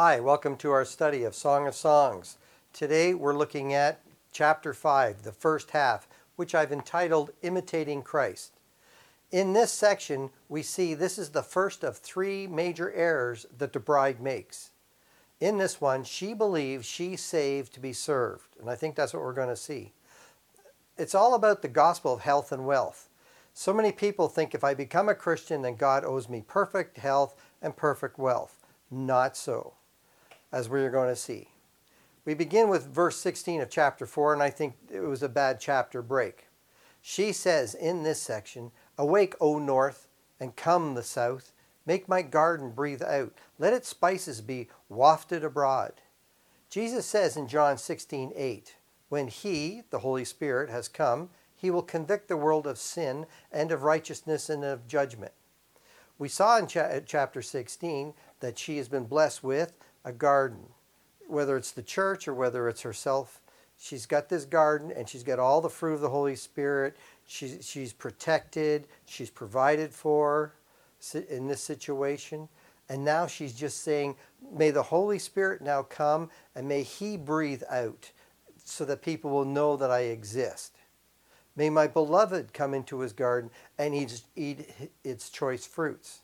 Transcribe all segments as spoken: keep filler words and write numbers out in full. Hi, welcome to our study of Song of Songs. Today we're looking at chapter five, the first half, which I've entitled Imitating Christ. In this section, we see this is the first of three major errors that the bride makes. In this one, she believes she's saved to be served, and I think that's what we're going to see. It's all about the gospel of health and wealth. So many people think if I become a Christian, then God owes me perfect health and perfect wealth. Not so, as we are going to see. We begin with verse sixteen of chapter four, and I think it was a bad chapter break. She says in this section, "Awake, O north, and come the south. Make my garden breathe out. Let its spices be wafted abroad." Jesus says in John sixteen eight, "When he," the Holy Spirit, "has come, he will convict the world of sin and of righteousness and of judgment." We saw in chapter sixteen that she has been blessed with a garden. Whether it's the church or whether it's herself, she's got this garden and she's got all the fruit of the Holy Spirit. She's, she's protected. She's provided for in this situation. And now she's just saying, may the Holy Spirit now come and may he breathe out so that people will know that I exist. May my beloved come into his garden and eat, eat its choice fruits.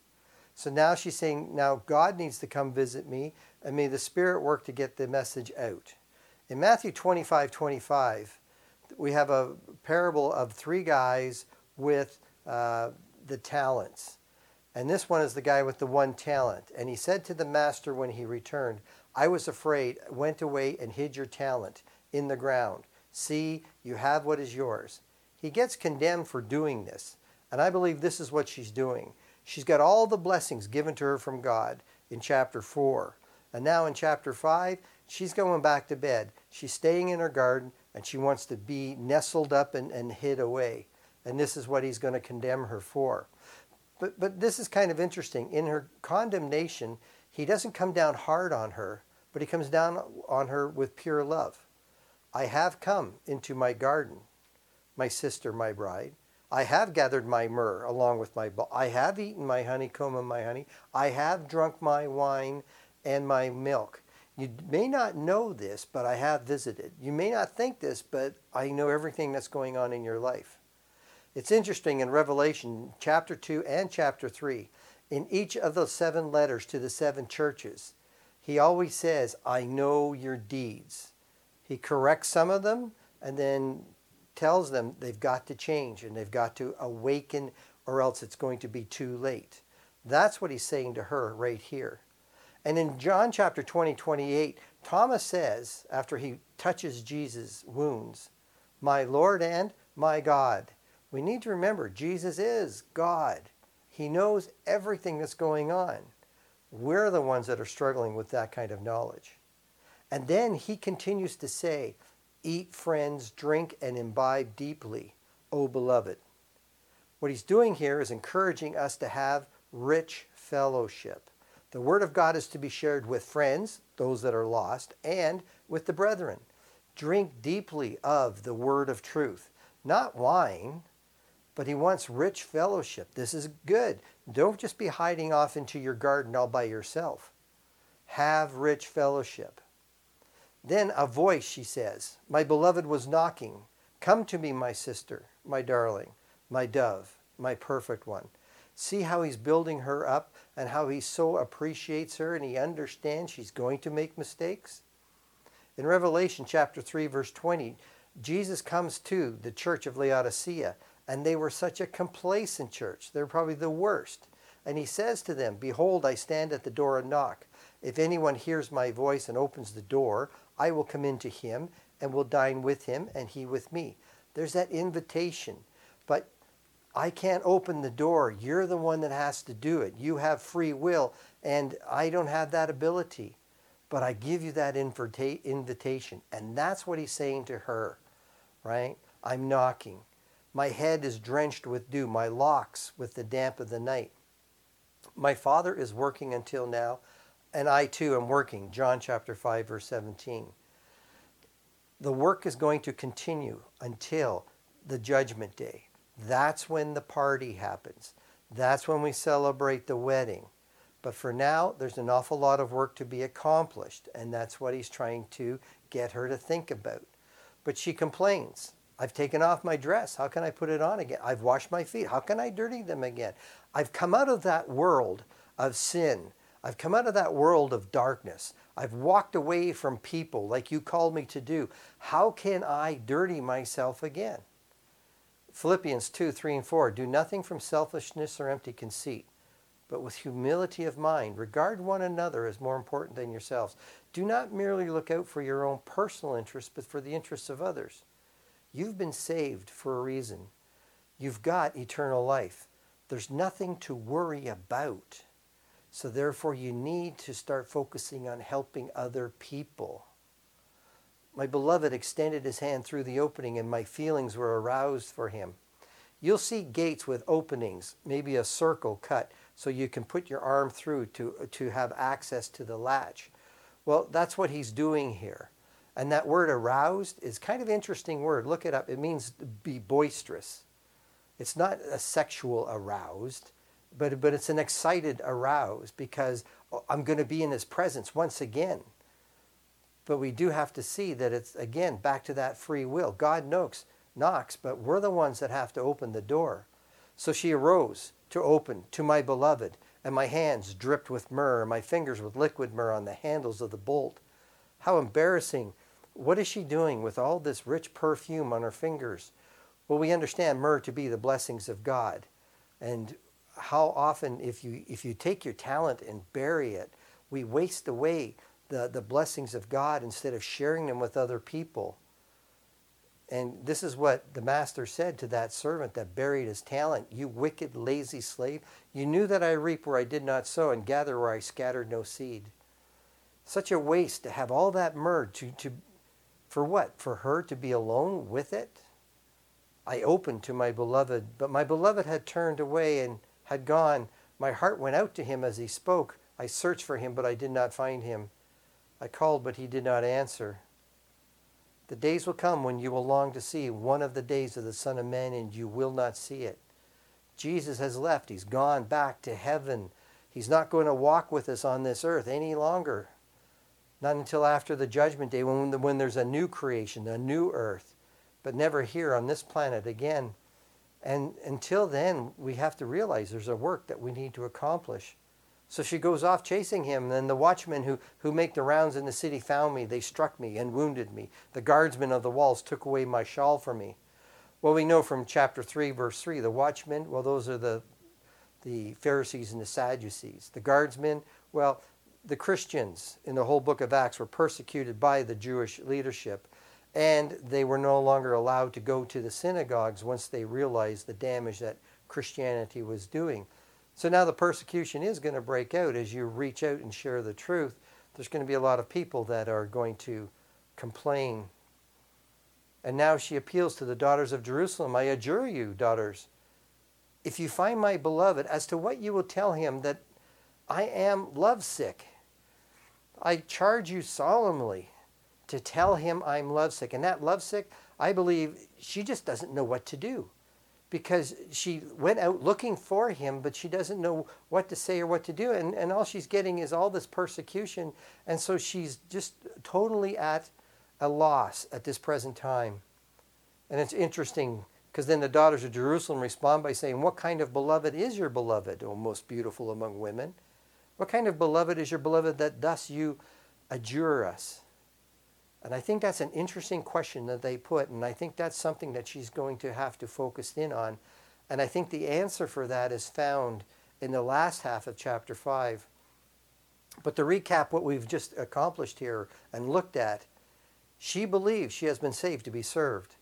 So now she's saying, now God needs to come visit me, and may the Spirit work to get the message out. In Matthew twenty-five twenty-five, we have a parable of three guys with uh, the talents. And this one is the guy with the one talent. And he said to the master when he returned, "I was afraid, went away and hid your talent in the ground. See, you have what is yours." He gets condemned for doing this, and I believe this is what she's doing. She's got all the blessings given to her from God in chapter four. And now in chapter five, she's going back to bed. She's staying in her garden, and she wants to be nestled up and, and hid away. And this is what he's going to condemn her for. But, but this is kind of interesting. In her condemnation, he doesn't come down hard on her, but he comes down on her with pure love. "I have come into my garden, my sister, my bride. I have gathered my myrrh along with my balm. I have eaten my honeycomb and my honey. I have drunk my wine and my milk. You may not know this, but I have visited. You may not think this, but I know everything that's going on in your life." It's interesting in Revelation chapter two and chapter three, in each of the seven letters to the seven churches, he always says, "I know your deeds." He corrects some of them and then tells them they've got to change and they've got to awaken, or else it's going to be too late. That's what he's saying to her right here. And in John chapter twenty twenty-eight, Thomas says, after he touches Jesus' wounds, "My Lord and my God." We need to remember, Jesus is God. He knows everything that's going on. We're the ones that are struggling with that kind of knowledge. And then he continues to say, "Eat, friends, drink, and imbibe deeply, O beloved." What he's doing here is encouraging us to have rich fellowship. The word of God is to be shared with friends, those that are lost, and with the brethren. Drink deeply of the word of truth. Not wine, but he wants rich fellowship. This is good. Don't just be hiding off into your garden all by yourself. Have rich fellowship. Then a voice, she says, "My beloved was knocking. Come to me, my sister, my darling, my dove, my perfect one." See how he's building her up and how he so appreciates her, and he understands she's going to make mistakes. In Revelation chapter three, verse twenty, Jesus comes to the church of Laodicea, and they were such a complacent church. They're probably the worst. And he says to them, "Behold, I stand at the door and knock. If anyone hears my voice and opens the door, I will come into him and will dine with him and he with me." There's that invitation. But I can't open the door. You're the one that has to do it. You have free will, and I don't have that ability. But I give you that invita- invitation. And that's what he's saying to her, right? "I'm knocking. My head is drenched with dew, my locks with the damp of the night. My Father is working until now, and I too am working." John chapter five, verse seventeen. The work is going to continue until the judgment day. That's when the party happens. That's when we celebrate the wedding. But for now, there's an awful lot of work to be accomplished, and that's what he's trying to get her to think about. But she complains. I've taken off my dress. How can I put it on again? I've washed my feet. How can I dirty them again? I've come out of that world of sin. I've come out of that world of darkness. I've walked away from people like you called me to do. How can I dirty myself again? Philippians two, three, and four. Do nothing from selfishness or empty conceit, but with humility of mind. Regard one another as more important than yourselves. Do not merely look out for your own personal interests, but for the interests of others. You've been saved for a reason. You've got eternal life. There's nothing to worry about. So therefore, you need to start focusing on helping other people. My beloved extended his hand through the opening, and my feelings were aroused for him. You'll see gates with openings, maybe a circle cut, so you can put your arm through to, to have access to the latch. Well, that's what he's doing here. And that word aroused is kind of an interesting word. Look it up. It means be boisterous. It's not a sexual aroused, but, but it's an excited aroused because I'm going to be in his presence once again. But we do have to see that it's, again, back to that free will. God knocks, knocks, but we're the ones that have to open the door. So she arose to open to my beloved, and my hands dripped with myrrh, my fingers with liquid myrrh on the handles of the bolt. How embarrassing. What is she doing with all this rich perfume on her fingers? Well, we understand myrrh to be the blessings of God. And how often, if you if you take your talent and bury it, we waste away the, the blessings of God instead of sharing them with other people. And this is what the master said to that servant that buried his talent. You wicked, lazy slave. You knew that I reap where I did not sow and gather where I scattered no seed. Such a waste to have all that myrrh to, to for what? For her to be alone with it? I opened to my beloved, but my beloved had turned away and had gone. My heart went out to him as he spoke. I searched for him, but I did not find him. I called, but he did not answer. The days will come when you will long to see one of the days of the Son of Man, and you will not see it. Jesus has left. He's gone back to heaven. He's not going to walk with us on this earth any longer. Not until after the judgment day when, when there's a new creation, a new earth, but never here on this planet again. And until then, we have to realize there's a work that we need to accomplish. So she goes off chasing him, and then the watchmen who, who make the rounds in the city found me. They struck me and wounded me. The guardsmen of the walls took away my shawl from me. Well, we know from chapter three, verse three, the watchmen, well, those are the, the Pharisees and the Sadducees. The guardsmen, well... The Christians in the whole book of Acts were persecuted by the Jewish leadership, and they were no longer allowed to go to the synagogues once they realized the damage that Christianity was doing. So now the persecution is going to break out as you reach out and share the truth. There's going to be a lot of people that are going to complain. And now she appeals to the daughters of Jerusalem. I adjure you, daughters, if you find my beloved, as to what you will tell him that I am lovesick. I charge you solemnly to tell him I'm lovesick. And that lovesick, I believe, she just doesn't know what to do, because she went out looking for him, but she doesn't know what to say or what to do. And, and all she's getting is all this persecution. And so she's just totally at a loss at this present time. And it's interesting, because then the daughters of Jerusalem respond by saying, what kind of beloved is your beloved, O most beautiful among women? What kind of beloved is your beloved that thus you adjure us? And I think that's an interesting question that they put, and I think that's something that she's going to have to focus in on. And I think the answer for that is found in the last half of chapter five. But to recap what we've just accomplished here and looked at, she believes she has been saved to be served.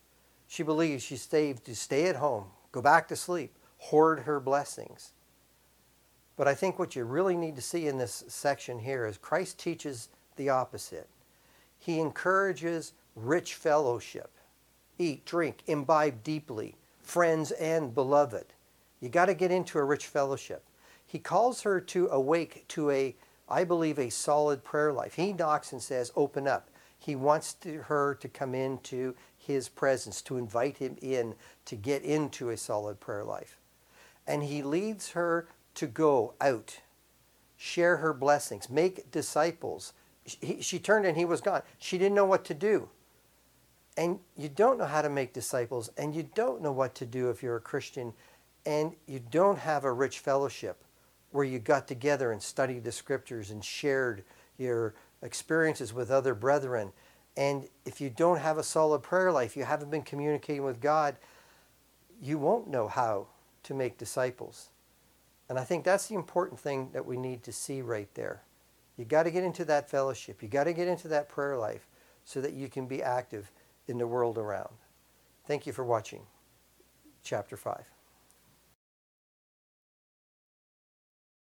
She believes she's saved to stay at home, go back to sleep, hoard her blessings. But I think what you really need to see in this section here is Christ teaches the opposite. He encourages rich fellowship. Eat, drink, imbibe deeply, friends and beloved. You got to get into a rich fellowship. He calls her to awake to a, I believe, a solid prayer life. He knocks and says, open up. He wants to, her to come into his presence, to invite him in, to get into a solid prayer life. And he leads her to go out. share her blessings, make disciples. She, she turned and he was gone. She didn't know what to do. And you don't know how to make disciples, and you don't know what to do if you're a Christian, and you don't have a rich fellowship where you got together and studied the scriptures and shared your experiences with other brethren. And if you don't have a solid prayer life, you haven't been communicating with God, you won't know how to make disciples. And I think that's the important thing that we need to see right there. You got to get into that fellowship. You got to get into that prayer life so that you can be active in the world around. Thank you for watching Chapter five.